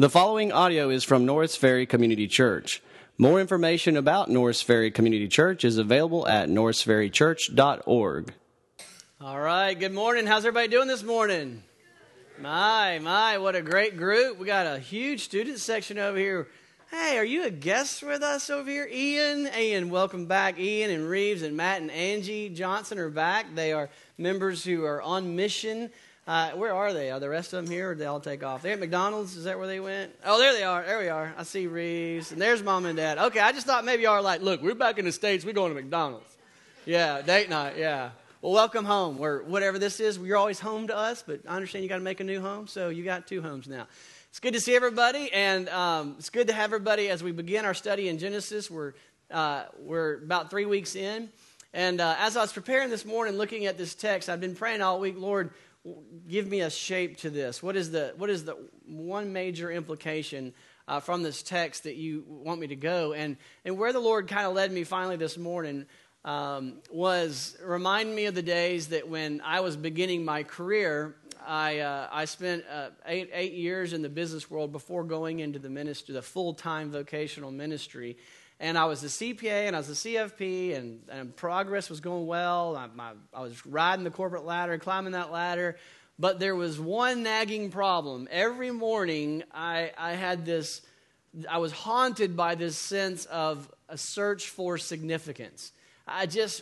The following audio is from Norris Ferry Community Church. More information about Norris Ferry Community Church is available at norrisferrychurch.org. All right, good morning. How's everybody doing this morning? My, what a great group. We got a huge student section over here. Hey, are you a guest with us over here? Ian, welcome back. Ian and Reeves and Matt and Angie Johnson are back. They are members who are on mission. Where are they? Are the rest of them here, or did they all take off? They're at McDonald's. Is that where they went? Oh, there they are. There we are. I see Reeves. And there's Mom and Dad. Okay, I just thought maybe y'all are like, look, we're back in the States. We're going to McDonald's. Yeah, date night. Yeah. Well, welcome home. Or whatever this is, you're always home to us, but I understand you got to make a new home, so you got two homes now. It's good to see everybody, and it's good to have everybody as we begin our study in Genesis. We're about 3 weeks in, and as I was preparing this morning, looking at this text, I've been praying all week, Lord, give me a shape to this. What is the one major implication from this text that you want me to go? And where the Lord kind of led me finally this morning was remind me of the days that when I was beginning my career, I spent eight years in the business world before going into the ministry, the full-time vocational ministry. And I was the CPA, and I was the CFP, and progress was going well. I was riding the corporate ladder, climbing that ladder. But there was one nagging problem. Every morning, I was haunted by this sense of a search for significance. I just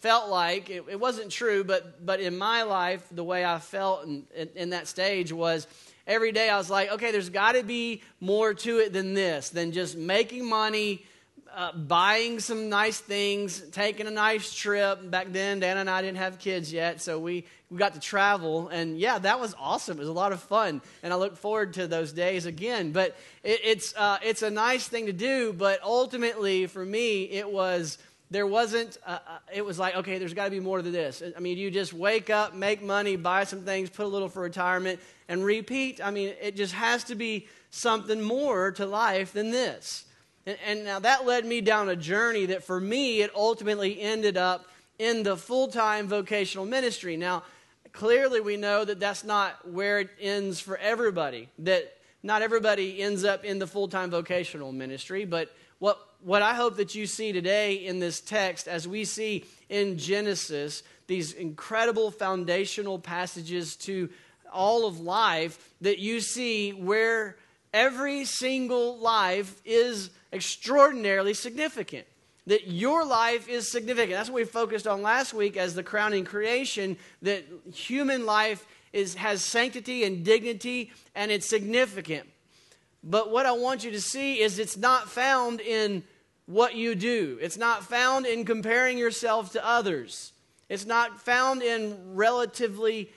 felt like, it wasn't true, but in my life, the way I felt in that stage was, every day I was like, okay, there's got to be more to it than this, than just making money, buying some nice things, taking a nice trip. Back then, Dan and I didn't have kids yet, so we got to travel. And yeah, that was awesome. It was a lot of fun, and I look forward to those days again. But it's a nice thing to do, but ultimately for me, it was like, okay, there's got to be more to this. I mean, you just wake up, make money, buy some things, put a little for retirement, and repeat. I mean, it just has to be something more to life than this. And now that led me down a journey that for me, it ultimately ended up in the full-time vocational ministry. Now, clearly we know that that's not where it ends for everybody, that not everybody ends up in the full-time vocational ministry. But what I hope that you see today in this text, as we see in Genesis, these incredible foundational passages to all of life, that you see where every single life is extraordinarily significant, that your life is significant. That's what we focused on last week as the crowning creation, that human life has sanctity and dignity, and it's significant. But what I want you to see is it's not found in what you do. It's not found in comparing yourself to others. It's not found in relation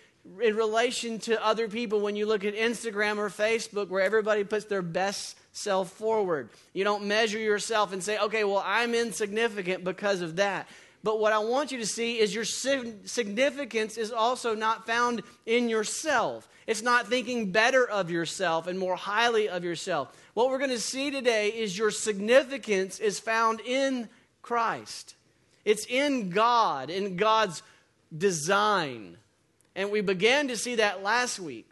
to other people when you look at Instagram or Facebook, where everybody puts their best self forward. You don't measure yourself and say, okay, well, I'm insignificant because of that. But what I want you to see is your significance is also not found in yourself. It's not thinking better of yourself and more highly of yourself. What we're going to see today is your significance is found in Christ. It's in God, in God's design. And we began to see that last week.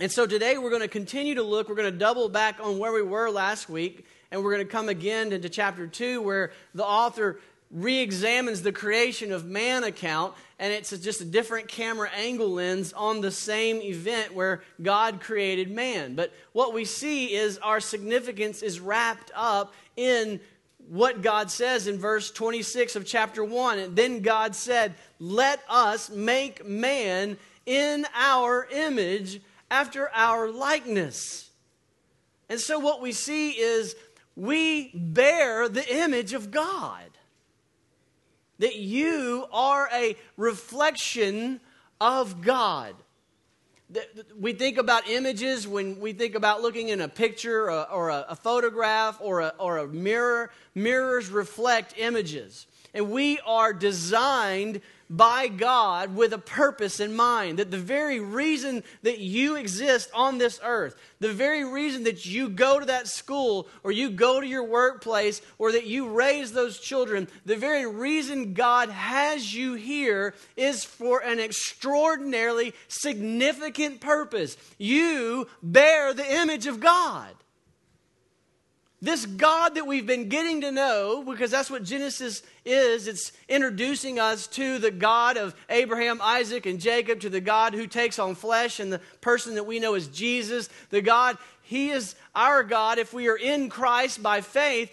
And so today we're going to continue to look. We're going to double back on where we were last week. And we're going to come again into chapter 2, where the author re-examines the creation of man account. And it's just a different camera angle lens on the same event where God created man. But what we see is our significance is wrapped up in what God says in verse 26 of chapter 1. And then God said, let us make man in our image, after our likeness. And so what we see is we bear the image of God. That you are a reflection of God. We think about images when we think about looking in a picture or a photograph or a mirror. Mirrors reflect images. And we are designed by God with a purpose in mind. That the very reason that you exist on this earth, the very reason that you go to that school or you go to your workplace or that you raise those children, the very reason God has you here is for an extraordinarily significant purpose. You bear the image of God. This God that we've been getting to know, because that's what Genesis is, it's introducing us to the God of Abraham, Isaac, and Jacob, to the God who takes on flesh, and the person that we know is Jesus, the God, He is our God if we are in Christ by faith,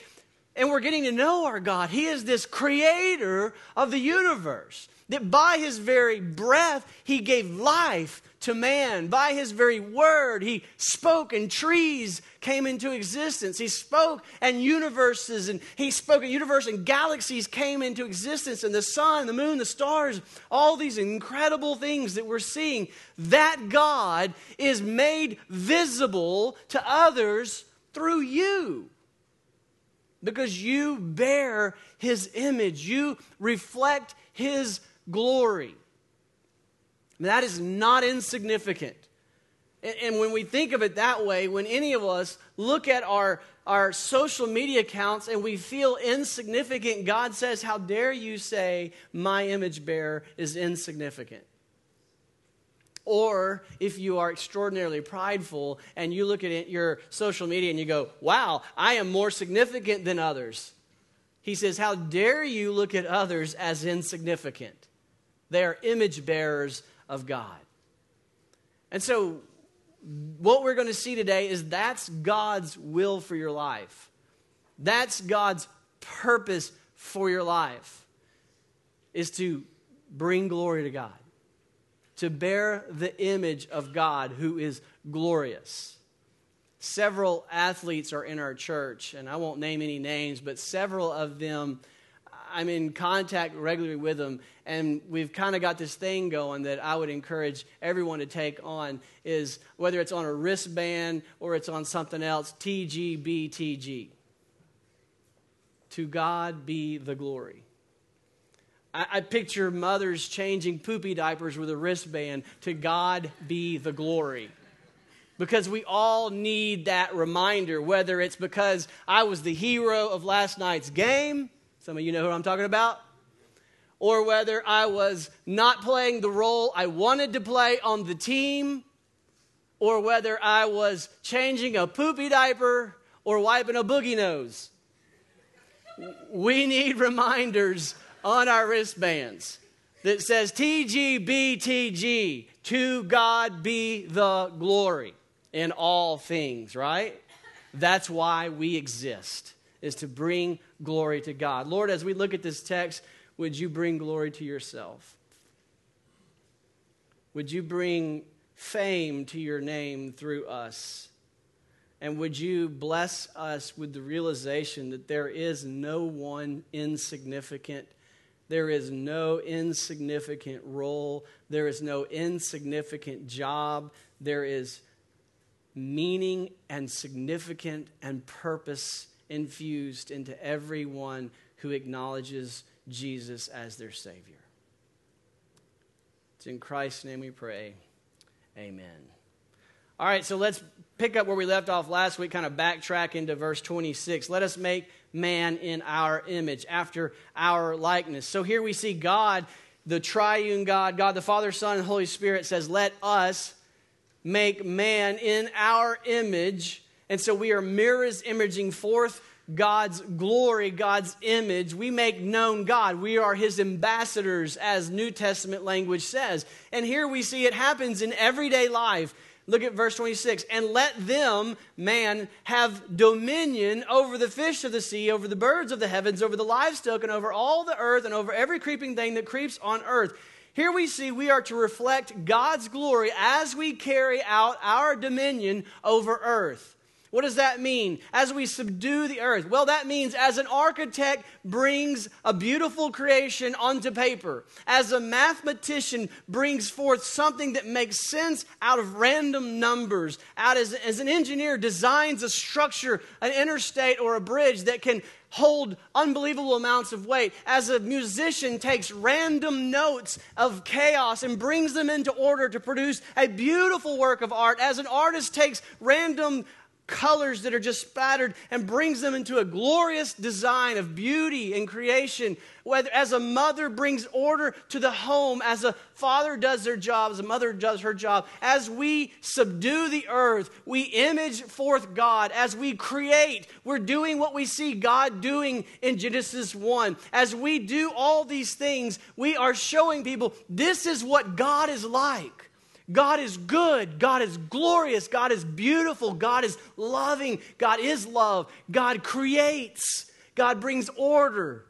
and we're getting to know our God. He is this creator of the universe, that by His very breath, He gave life to man. By His very word, He spoke and trees came into existence. He spoke and universes, and He spoke and universe and galaxies came into existence, and the sun, the moon, the stars, all these incredible things that we're seeing. That God is made visible to others through you. Because you bear His image. You reflect His glory. That is not insignificant. And when we think of it that way, when any of us look at our social media accounts and we feel insignificant, God says, how dare you say my image bearer is insignificant? Or if you are extraordinarily prideful and you look at your social media and you go, wow, I am more significant than others. He says, how dare you look at others as insignificant? They are image bearers of God. And so what we're going to see today is that's God's will for your life. That's God's purpose for your life, is to bring glory to God, to bear the image of God who is glorious. Several athletes are in our church, and I won't name any names, but several of them, I'm in contact regularly with them, and we've kind of got this thing going that I would encourage everyone to take on, is whether it's on a wristband or it's on something else, TGBTG. To God be the glory. I picture mothers changing poopy diapers with a wristband, to God be the glory. Because we all need that reminder, whether it's because I was the hero of last night's game, some of you know who I'm talking about, or whether I was not playing the role I wanted to play on the team, or whether I was changing a poopy diaper or wiping a boogie nose. We need reminders on our wristbands that says TGBTG, to God be the glory in all things, right? That's why we exist, is to bring glory to God. Lord, as we look at this text, would you bring glory to yourself? Would you bring fame to your name through us? And would you bless us with the realization that there is no one insignificant. There is no insignificant role. There is no insignificant job. There is meaning and significant and purpose infused into everyone who acknowledges Jesus as their Savior. It's in Christ's name we pray. Amen. All right, so let's pick up where we left off last week, kind of backtrack into verse 26. Let us make man in our image, after our likeness. So here we see God, the triune God, God the Father, Son, and Holy Spirit says, let us make man in our image. And so we are mirrors imaging forth God's glory, God's image. We make known God. We are His ambassadors, as New Testament language says. And here we see it happens in everyday life. Look at verse 26. And let them, man, have dominion over the fish of the sea, over the birds of the heavens, over the livestock, and over all the earth, and over every creeping thing that creeps on earth. Here we see we are to reflect God's glory as we carry out our dominion over earth. What does that mean? As we subdue the earth. Well, that means as an architect brings a beautiful creation onto paper, as a mathematician brings forth something that makes sense out of random numbers, as an engineer designs a structure, an interstate or a bridge that can hold unbelievable amounts of weight, as a musician takes random notes of chaos and brings them into order to produce a beautiful work of art, as an artist takes random colors that are just spattered and brings them into a glorious design of beauty and creation. Whether as a mother brings order to the home, as a father does their job, as a mother does her job, as we subdue the earth, we image forth God. As we create, we're doing what we see God doing in Genesis 1. As we do all these things, we are showing people this is what God is like. God is good. God is glorious. God is beautiful. God is loving. God is love. God creates. God brings order.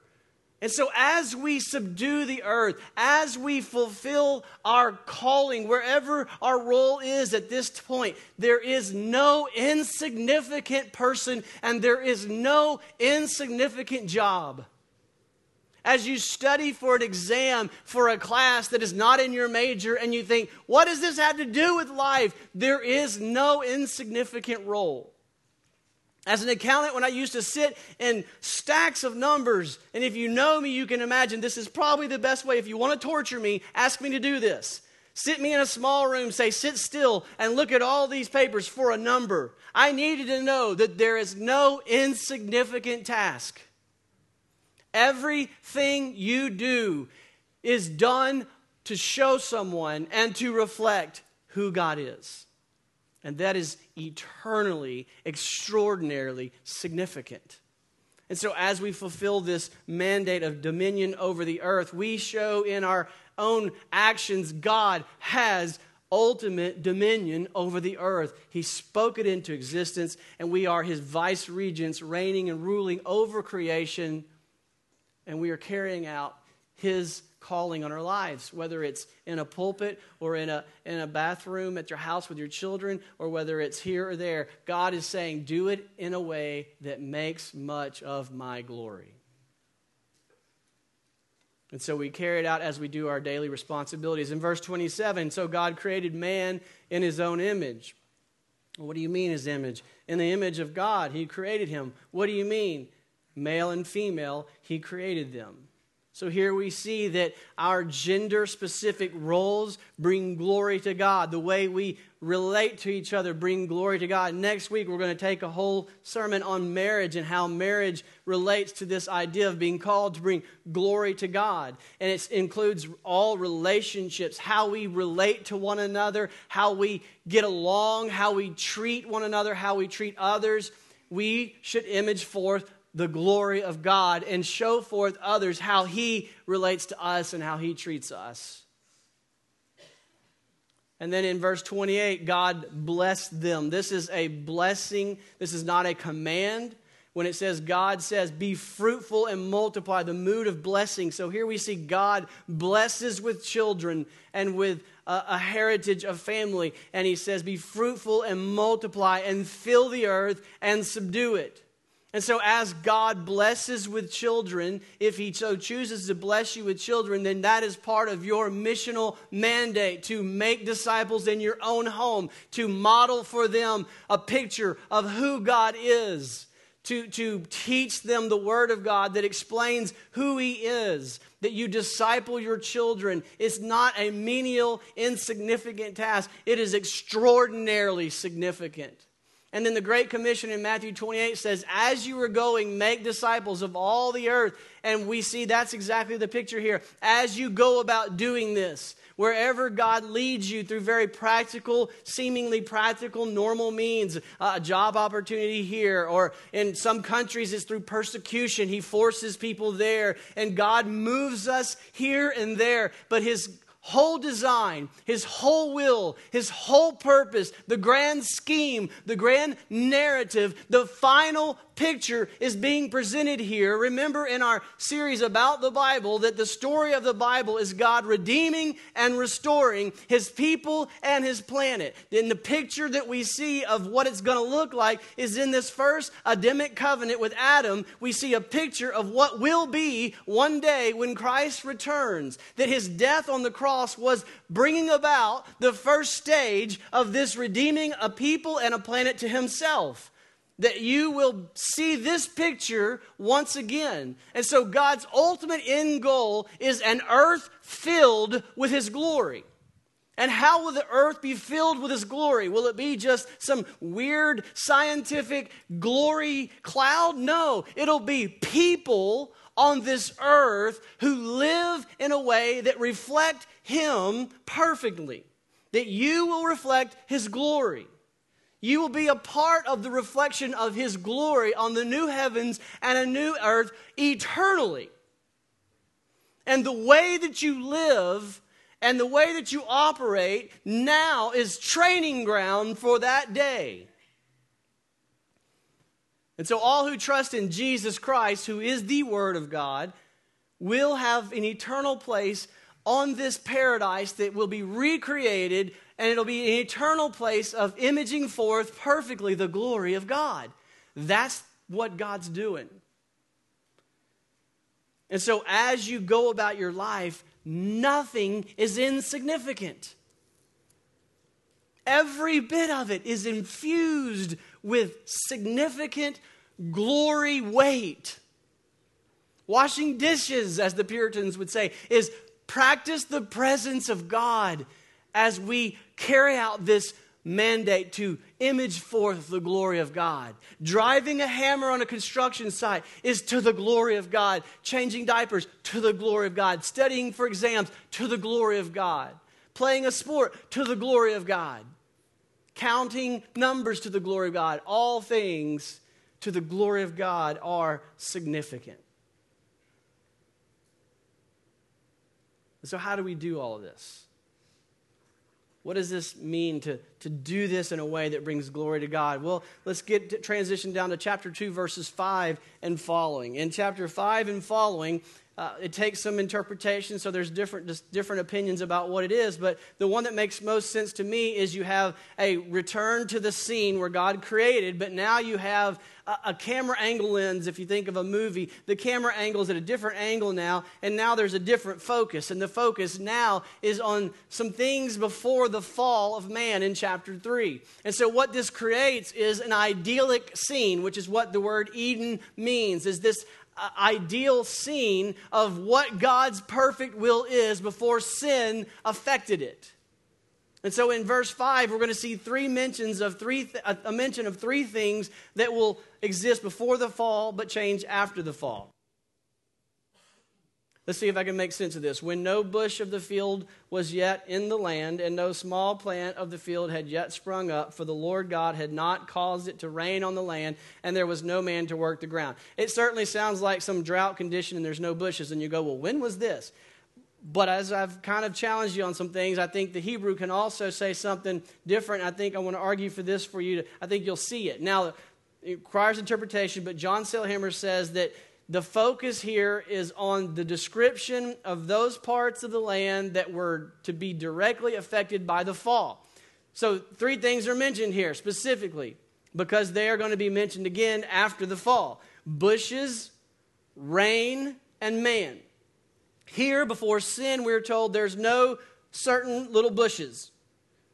And so as we subdue the earth, as we fulfill our calling, wherever our role is at this point, there is no insignificant person and there is no insignificant job. As you study for an exam, for a class that is not in your major, and you think, what does this have to do with life? There is no insignificant role. As an accountant, when I used to sit in stacks of numbers, and if you know me, you can imagine this is probably the best way. If you want to torture me, ask me to do this. Sit me in a small room, say, sit still, and look at all these papers for a number. I needed to know that there is no insignificant task. Everything you do is done to show someone and to reflect who God is. And that is eternally, extraordinarily significant. And so as we fulfill this mandate of dominion over the earth, we show in our own actions God has ultimate dominion over the earth. He spoke it into existence, and we are his vice regents, reigning and ruling over creation. And we are carrying out his calling on our lives, whether it's in a pulpit or in a bathroom at your house with your children, or whether it's here or there. God is saying, do it in a way that makes much of my glory. And so we carry it out as we do our daily responsibilities. In verse 27, so God created man in his own image. What do you mean his image? In the image of God, he created him. What do you mean? Male and female, he created them. So here we see that our gender-specific roles bring glory to God. The way we relate to each other bring glory to God. Next week, we're going to take a whole sermon on marriage and how marriage relates to this idea of being called to bring glory to God. And it includes all relationships, how we relate to one another, how we get along, how we treat one another, how we treat others. We should image forth the glory of God and show forth others how he relates to us and how he treats us. And then in verse 28, God blessed them. This is a blessing. This is not a command. When it says, God says, be fruitful and multiply, the mood of blessing. So here we see God blesses with children and with a heritage of family. And he says, be fruitful and multiply and fill the earth and subdue it. And so as God blesses with children, if he so chooses to bless you with children, then that is part of your missional mandate to make disciples in your own home, to model for them a picture of who God is, to teach them the Word of God that explains who he is, that you disciple your children. It's not a menial, insignificant task. It is extraordinarily significant. And then the Great Commission in Matthew 28 says, as you are going, make disciples of all the earth. And we see that's exactly the picture here. As you go about doing this, wherever God leads you through very practical, seemingly practical, normal means, a job opportunity here, or in some countries it's through persecution. He forces people there, and God moves us here and there. But his whole design, his whole will, his whole purpose, the grand scheme, the grand narrative, the final picture is being presented here. Remember in our series about the Bible that the story of the Bible is God redeeming and restoring his people and his planet. Then the picture that we see of what it's going to look like is in this first Adamic covenant with Adam. We see a picture of what will be one day when Christ returns, that his death on the cross was bringing about the first stage of this redeeming a people and a planet to himself. That you will see this picture once again. And so God's ultimate end goal is an earth filled with his glory. And how will the earth be filled with his glory? Will it be just some weird scientific glory cloud? No, it'll be people on this earth who live in a way that reflect him perfectly. That you will reflect his glory. You will be a part of the reflection of his glory on the new heavens and a new earth eternally. And the way that you live and the way that you operate now is training ground for that day. And so all who trust in Jesus Christ, who is the Word of God, will have an eternal place on this paradise that will be recreated, and it'll be an eternal place of imaging forth perfectly the glory of God. That's what God's doing. And so as you go about your life, nothing is insignificant. Every bit of it is infused with significant glory weight. Washing dishes, as the Puritans would say, is practice the presence of God as we carry out this mandate to image forth the glory of God. Driving a hammer on a construction site is to the glory of God. Changing diapers, to the glory of God. Studying for exams, to the glory of God. Playing a sport, to the glory of God. Counting numbers, to the glory of God. All things to the glory of God are significant. So how do we do all of this? What does this mean to do this in a way that brings glory to God? Well, let's transition down to chapter 2, verses 5 and following. In chapter 5 and following, it takes some interpretation, so there's different opinions about what it is, but the one that makes most sense to me is you have a return to the scene where God created, but now you have a camera angle lens. If you think of a movie, the camera angle is at a different angle now, and now there's a different focus, and the focus now is on some things before the fall of man in chapter 3. And so what this creates is an idyllic scene, which is what the word Eden means, is this ideal scene of what God's perfect will is before sin affected it. And so in verse 5, we're going to see a mention of three things that will exist before the fall but change after the fall. Let's see if I can make sense of this. When no bush of the field was yet in the land, and no small plant of the field had yet sprung up, for the Lord God had not caused it to rain on the land, and there was no man to work the ground. It certainly sounds like some drought condition and there's no bushes, and you go, well, when was this? But as I've kind of challenged you on some things, I think the Hebrew can also say something different. I think I want to argue for this for you. I think you'll see it. Now, it requires interpretation, but John Sailhamer says that the focus here is on the description of those parts of the land that were to be directly affected by the fall. So three things are mentioned here specifically because they are going to be mentioned again after the fall. Bushes, rain, and man. Here, before sin, we're told there's no certain little bushes.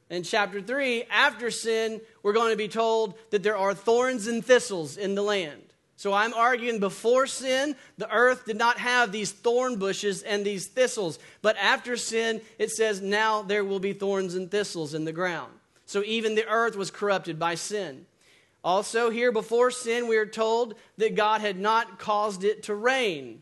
In chapter 3, after sin, we're going to be told that there are thorns and thistles in the land. So I'm arguing before sin, the earth did not have these thorn bushes and these thistles. But after sin, it says now there will be thorns and thistles in the ground. So even the earth was corrupted by sin. Also here before sin, we are told that God had not caused it to rain.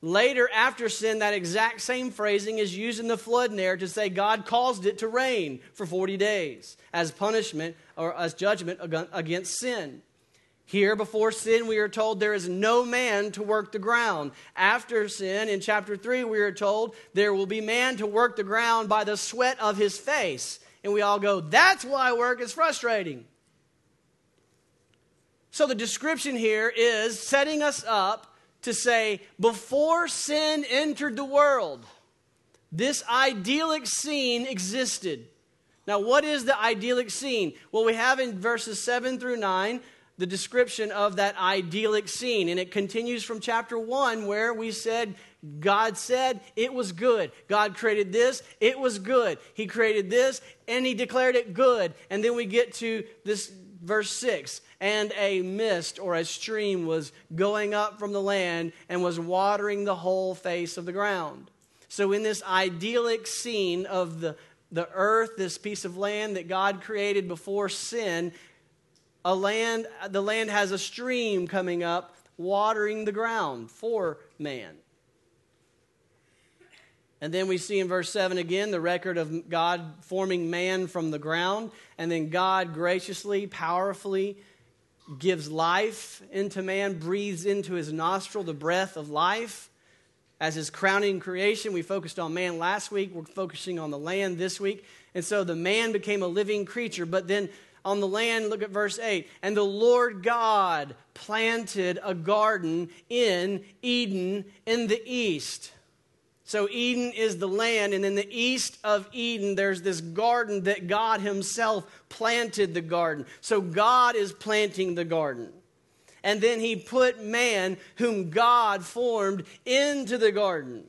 Later, after sin, that exact same phrasing is used in the flood narrative to say God caused it to rain for 40 days as punishment or as judgment against sin. Here, before sin, we are told there is no man to work the ground. After sin, in chapter 3, we are told there will be man to work the ground by the sweat of his face. And we all go, that's why work is frustrating. So the description here is setting us up to say, before sin entered the world, this idyllic scene existed. Now, what is the idyllic scene? Well, we have in verses 7 through 9... the description of that idyllic scene. And it continues from chapter 1 where we said, God said, it was good. God created this, it was good. He created this, and he declared it good. And then we get to this verse 6. And a mist or a stream was going up from the land and was watering the whole face of the ground. So in this idyllic scene of the earth, this piece of land that God created before sin, the land has a stream coming up, watering the ground for man. And then we see in verse 7 again, the record of God forming man from the ground. And then God graciously, powerfully gives life into man, breathes into his nostril the breath of life. As his crowning creation, we focused on man last week. We're focusing on the land this week. And so the man became a living creature, but then on the land, look at verse 8. And the Lord God planted a garden in Eden in the east. So Eden is the land, and in the east of Eden, there's this garden that God himself planted the garden. So God is planting the garden. And then he put man, whom God formed, into the garden.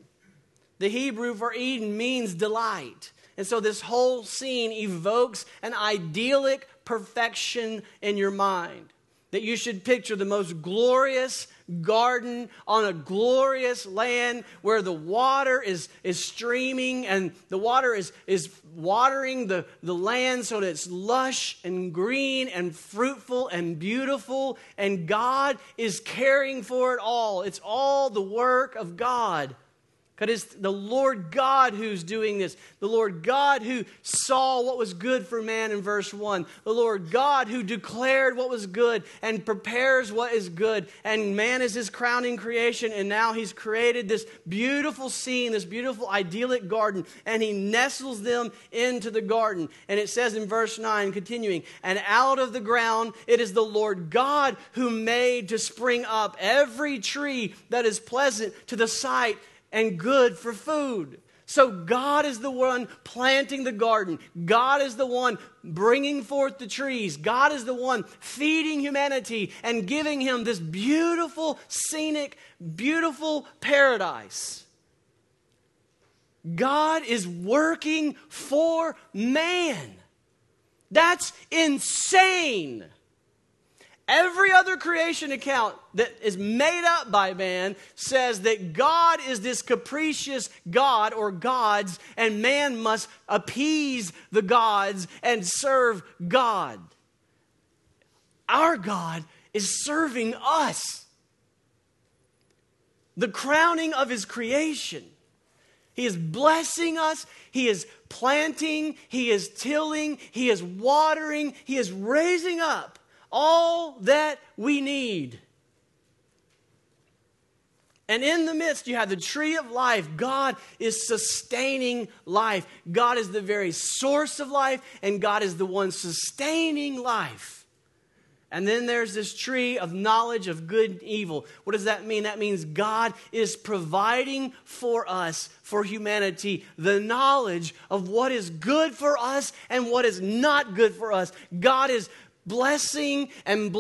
The Hebrew for Eden means delight. And so this whole scene evokes an idyllic perfection in your mind, that you should picture the most glorious garden on a glorious land where the water is streaming and the water is watering the land so that it's lush and green and fruitful and beautiful, and God is caring for it all. It's all the work of God. Because it's the Lord God who's doing this. The Lord God who saw what was good for man in verse 1. The Lord God who declared what was good and prepares what is good. And man is his crowning creation. And now he's created this beautiful scene, this beautiful idyllic garden. And he nestles them into the garden. And it says in verse 9, continuing, and out of the ground it is the Lord God who made to spring up every tree that is pleasant to the sight and good for food. So God is the one planting the garden. God is the one bringing forth the trees. God is the one feeding humanity and giving him this beautiful, scenic, beautiful paradise. God is working for man. That's insane. Every other creation account that is made up by man says that God is this capricious God or gods, and man must appease the gods and serve God. Our God is serving us. The crowning of his creation. He is blessing us. He is planting. He is tilling. He is watering. He is raising up all that we need. And in the midst, you have the tree of life. God is sustaining life. God is the very source of life, and God is the one sustaining life. And then there's this tree of knowledge of good and evil. What does that mean? That means God is providing for us, for humanity, the knowledge of what is good for us and what is not good for us. God is blessing and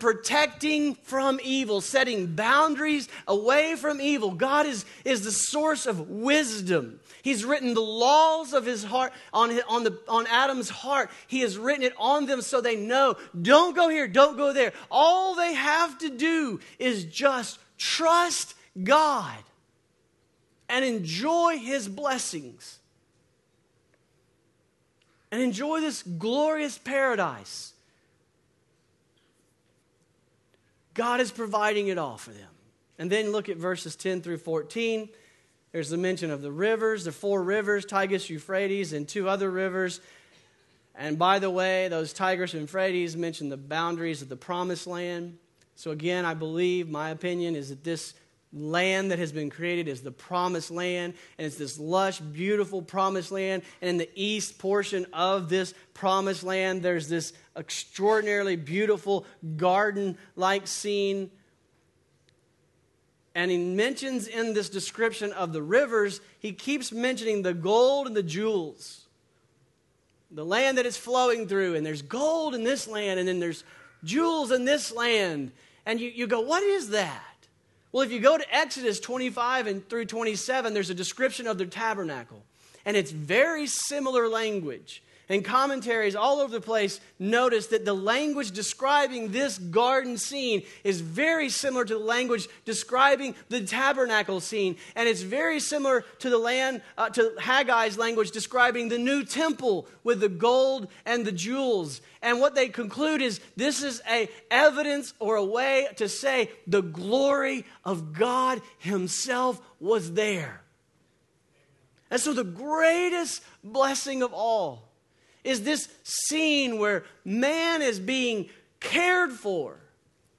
protecting from evil, setting boundaries away from evil. God is the source of wisdom. He's written the laws of his heart on Adam's heart. He has written it on them so they know, don't go here, don't go there. All they have to do is just trust God and enjoy his blessings. And enjoy this glorious paradise. God is providing it all for them. And then look at verses 10 through 14. There's the mention of the rivers, the 4 rivers, Tigris, Euphrates, and 2 other rivers. And by the way, those Tigris and Euphrates mention the boundaries of the promised land. So again, I believe, my opinion is that this land that has been created is the promised land, and it's this lush, beautiful promised land. And in the east portion of this promised land, there's this extraordinarily beautiful garden-like scene. And he mentions in this description of the rivers, he keeps mentioning the gold and the jewels. The land that it's flowing through, and there's gold in this land, and then there's jewels in this land. And you go, what is that? Well, if you go to Exodus 25 and through 27, there's a description of the tabernacle. And it's very similar language. And commentaries all over the place notice that the language describing this garden scene is very similar to the language describing the tabernacle scene. And it's very similar to the to Haggai's language describing the new temple with the gold and the jewels. And what they conclude is this is a evidence or a way to say the glory of God himself was there. And so the greatest blessing of all is this scene where man is being cared for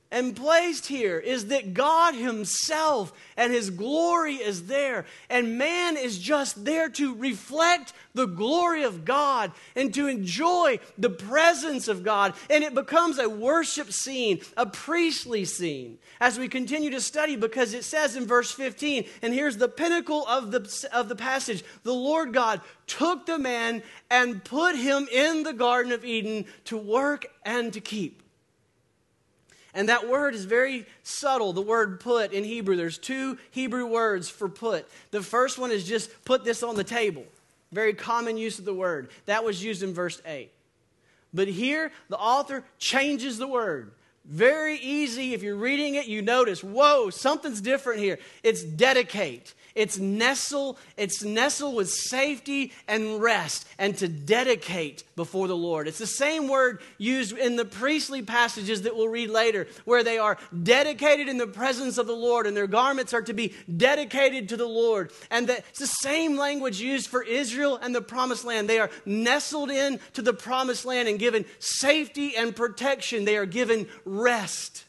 and placed here, is that God himself and his glory is there. And man is just there to reflect the glory of God and to enjoy the presence of God. And it becomes a worship scene, a priestly scene, as we continue to study, because it says in verse 15, and here's the pinnacle of the passage, the Lord God took the man and put him in the Garden of Eden to work and to keep. And that word is very subtle, the word put in Hebrew. There's two Hebrew words for put. The first one is just put this on the table. Very common use of the word. That was used in verse 8. But here, the author changes the word. Very easy, if you're reading it, you notice, whoa, something's different here. It's dedicate. It's nestle with safety and rest, and to dedicate before the Lord. It's the same word used in the priestly passages that we'll read later, where they are dedicated in the presence of the Lord, and their garments are to be dedicated to the Lord. And it's the same language used for Israel and the promised land. They are nestled in to the promised land and given safety and protection. They are given rest.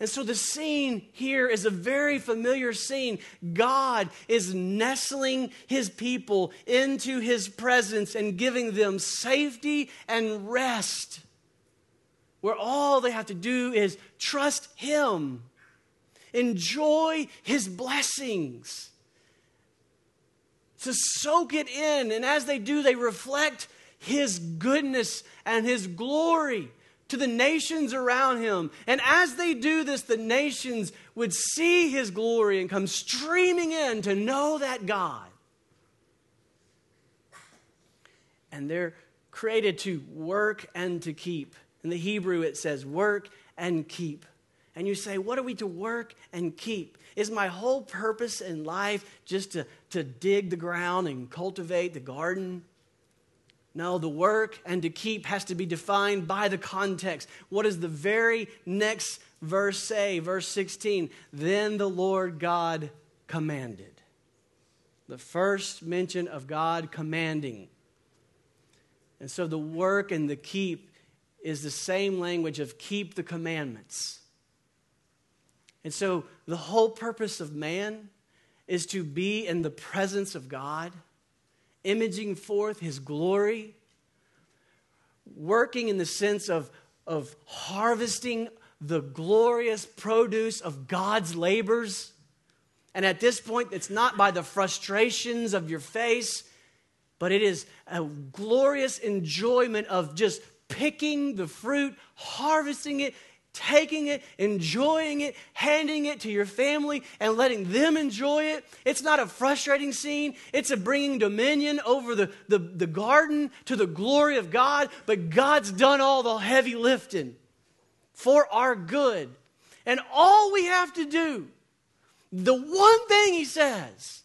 And so the scene here is a very familiar scene. God is nestling his people into his presence and giving them safety and rest, where all they have to do is trust him, enjoy his blessings, to soak it in. And as they do, they reflect his goodness and his glory to the nations around him. And as they do this, the nations would see his glory and come streaming in to know that God. And they're created to work and to keep. In the Hebrew it says work and keep. And you say, what are we to work and keep? Is my whole purpose in life just to dig the ground and cultivate the garden? No, the work and to keep has to be defined by the context. What does the very next verse say? Verse 16, then the Lord God commanded. The first mention of God commanding. And so the work and the keep is the same language of keep the commandments. And so the whole purpose of man is to be in the presence of God, imaging forth his glory, working in the sense of harvesting the glorious produce of God's labors. And at this point, it's not by the frustrations of your face, but it is a glorious enjoyment of just picking the fruit, harvesting it, taking it, enjoying it, handing it to your family and letting them enjoy it. It's not a frustrating scene. It's a bringing dominion over the garden to the glory of God. But God's done all the heavy lifting for our good. And all we have to do, the one thing he says,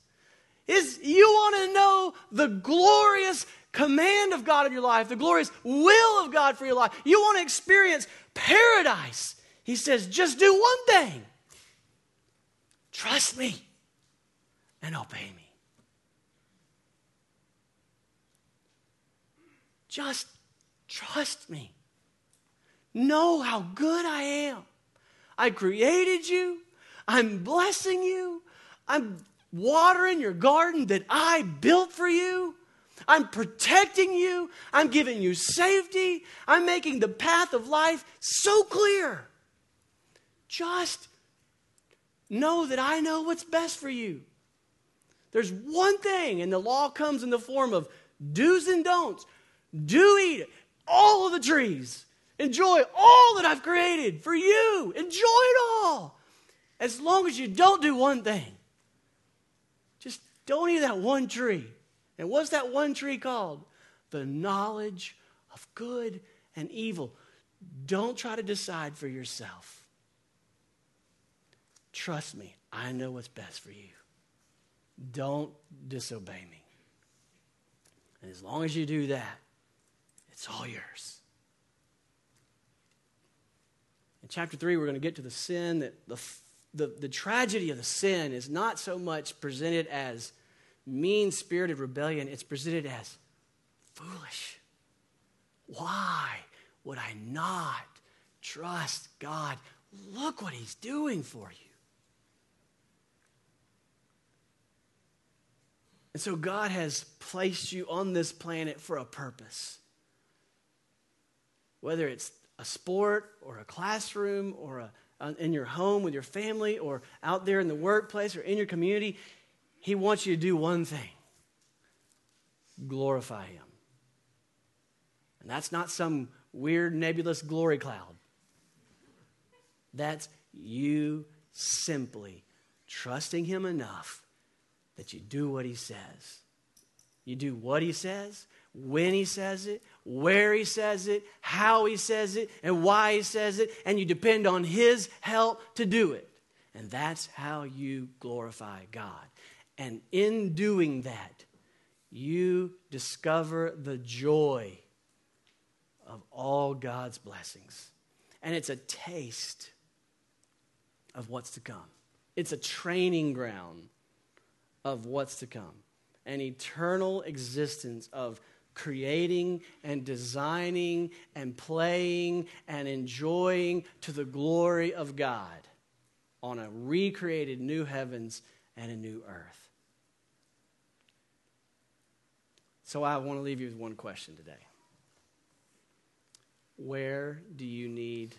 is you want to know the glorious command of God in your life, the glorious will of God for your life. You want to experience paradise. He says, just do one thing. Trust me and obey me. Just trust me. Know how good I am. I created you. I'm blessing you. I'm watering your garden that I built for you. I'm protecting you. I'm giving you safety. I'm making the path of life so clear. Just know that I know what's best for you. There's one thing, and the law comes in the form of do's and don'ts. Do eat all of the trees. Enjoy all that I've created for you. Enjoy it all. As long as you don't do one thing. Just don't eat that one tree. And what's that one tree called? The knowledge of good and evil. Don't try to decide for yourself. Trust me, I know what's best for you. Don't disobey me. And as long as you do that, it's all yours. In chapter 3, we're going to get to the sin. That the tragedy of the sin is not so much presented as mean-spirited rebellion. It's presented as foolish. Why would I not trust God? Look what he's doing for you. And so God has placed you on this planet for a purpose. Whether it's a sport or a classroom or in your home with your family or out there in the workplace or in your community, he wants you to do one thing. Glorify him. And that's not some weird nebulous glory cloud. That's you simply trusting him enough that you do what he says. You do what he says, when he says it, where he says it, how he says it, and why he says it, and you depend on his help to do it. And that's how you glorify God. And in doing that, you discover the joy of all God's blessings. And it's a taste of what's to come. It's a training ground of what's to come. An eternal existence of creating and designing and playing and enjoying to the glory of God on a recreated new heavens and a new earth. So I want to leave you with one question today. Where do you need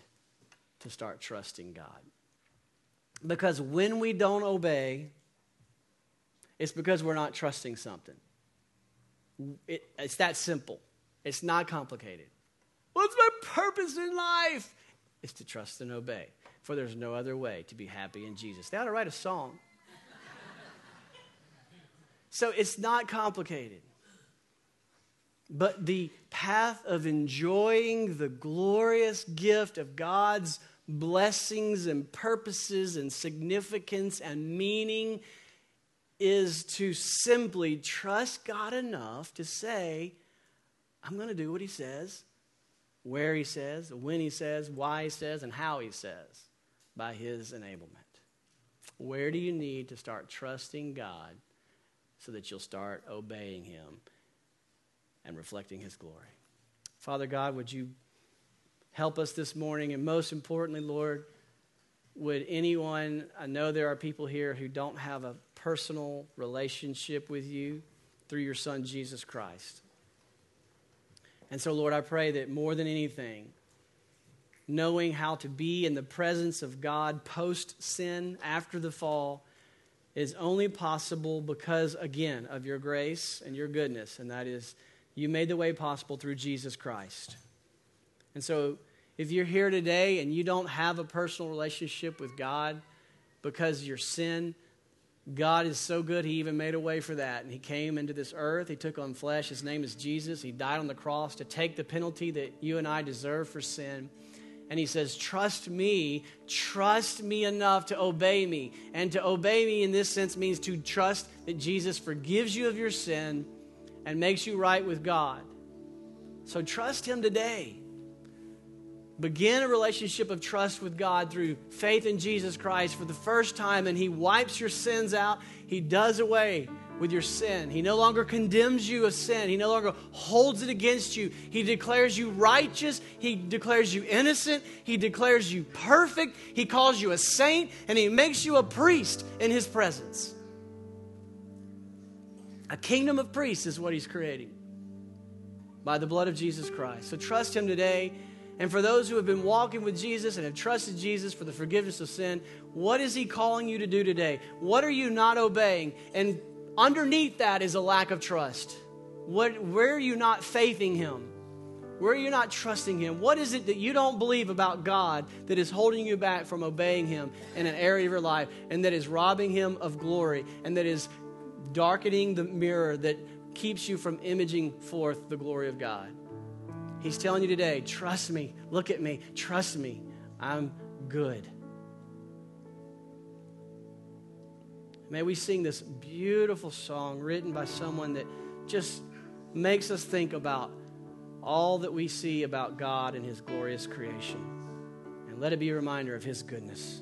to start trusting God? Because when we don't obey, it's because we're not trusting something. It's that simple. It's not complicated. What's my purpose in life? It's to trust and obey. For there's no other way to be happy in Jesus. They ought to write a song. So it's not complicated. But the path of enjoying the glorious gift of God's blessings and purposes and significance and meaning is to simply trust God enough to say, I'm going to do what he says, where he says, when he says, why he says, and how he says, by his enablement. Where do you need to start trusting God so that you'll start obeying him and reflecting his glory? Father God, would you help us this morning? And most importantly, Lord, would anyone, I know there are people here who don't have a personal relationship with you through your son, Jesus Christ. And so, Lord, I pray that more than anything, knowing how to be in the presence of God post-sin, after the fall, is only possible because, again, of your grace and your goodness, and that is you made the way possible through Jesus Christ. And so if you're here today and you don't have a personal relationship with God because of your sin, God is so good he even made a way for that. And he came into this earth. He took on flesh. His name is Jesus. He died on the cross to take the penalty that you and I deserve for sin. And he says, trust me enough to obey me. And to obey me in this sense means to trust that Jesus forgives you of your sin and makes you right with God. So trust him today. Begin a relationship of trust with God through faith in Jesus Christ for the first time, and he wipes your sins out. He does away with your sin. He no longer condemns you of sin. He no longer holds it against you. He declares you righteous. He declares you innocent. He declares you perfect. He calls you a saint, and he makes you a priest in his presence. A kingdom of priests is what he's creating by the blood of Jesus Christ. So trust him today. And for those who have been walking with Jesus and have trusted Jesus for the forgiveness of sin, what is he calling you to do today? What are you not obeying? And underneath that is a lack of trust. Where are you not faithing him? Where are you not trusting him? What is it that you don't believe about God that is holding you back from obeying him in an area of your life, and that is robbing him of glory, and that is darkening the mirror that keeps you from imaging forth the glory of God? He's telling you today, trust me, look at me, trust me, I'm good. May we sing this beautiful song written by someone that just makes us think about all that we see about God and his glorious creation. And let it be a reminder of his goodness.